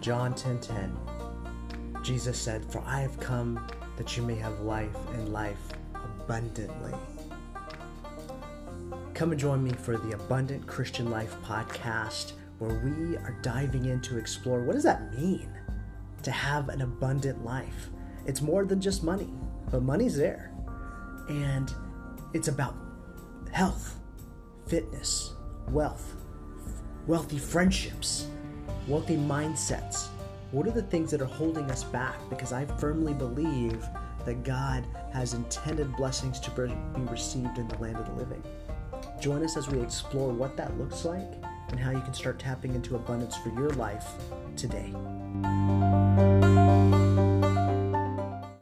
John 10:10, Jesus said, "For I have come that you may have life and life abundantly." Come and join me for the Abundant Christian Life podcast, where we are diving in to explore what does that mean to have an abundant life. It's more than just money, but money's there. And it's about health, fitness, wealth, wealthy friendships, wealthy mindsets. What are the things that are holding us back? Because I firmly believe that God has intended blessings to be received in the land of the living. Join us as we explore what that looks like and how you can start tapping into abundance for your life today.